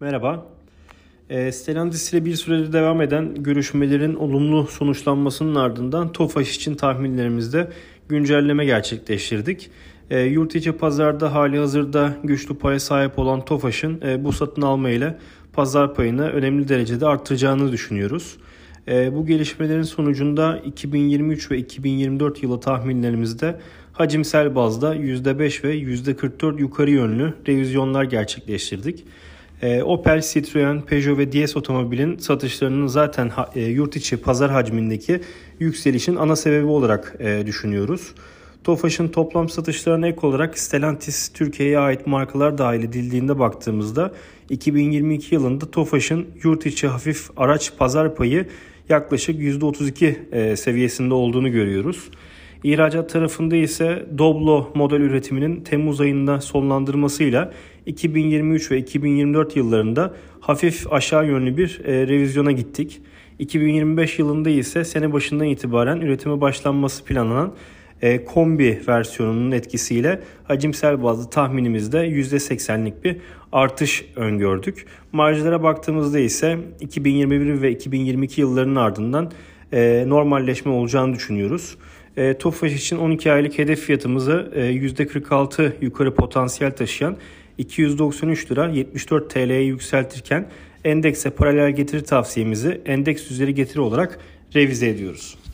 Merhaba. Stellantis ile bir süredir devam eden görüşmelerin olumlu sonuçlanmasının ardından TOFAŞ için tahminlerimizde güncelleme gerçekleştirdik. Yurt içi pazarda halihazırda güçlü paya sahip olan TOFAŞ'ın bu satın alma ile pazar payını önemli derecede arttıracağını düşünüyoruz. Bu gelişmelerin sonucunda 2023 ve 2024 yılı tahminlerimizde hacimsel bazda %5 ve %44 yukarı yönlü revizyonlar gerçekleştirdik. Opel, Citroen, Peugeot ve DS otomobilin satışlarının zaten yurt içi pazar hacmindeki yükselişin ana sebebi olarak düşünüyoruz. TOFAŞ'ın toplam satışlarına ek olarak Stellantis Türkiye'ye ait markalar dahil edildiğinde baktığımızda 2022 yılında TOFAŞ'ın yurt içi hafif araç pazar payı yaklaşık %32 seviyesinde olduğunu görüyoruz. İhracat tarafında ise Doblo model üretiminin Temmuz ayında sonlandırmasıyla 2023 ve 2024 yıllarında hafif aşağı yönlü bir revizyona gittik. 2025 yılında ise sene başından itibaren üretime başlanması planlanan kombi versiyonunun etkisiyle hacimsel bazda tahminimizde %80'lik bir artış öngördük. Marjlara baktığımızda ise 2021 ve 2022 yıllarının ardından normalleşme olacağını düşünüyoruz. TOFAŞ için 12 aylık hedef fiyatımızı %46 yukarı potansiyel taşıyan 293 lira 74 TL'ye yükseltirken endekse paralel getiri tavsiyemizi endeks üzeri getiri olarak revize ediyoruz.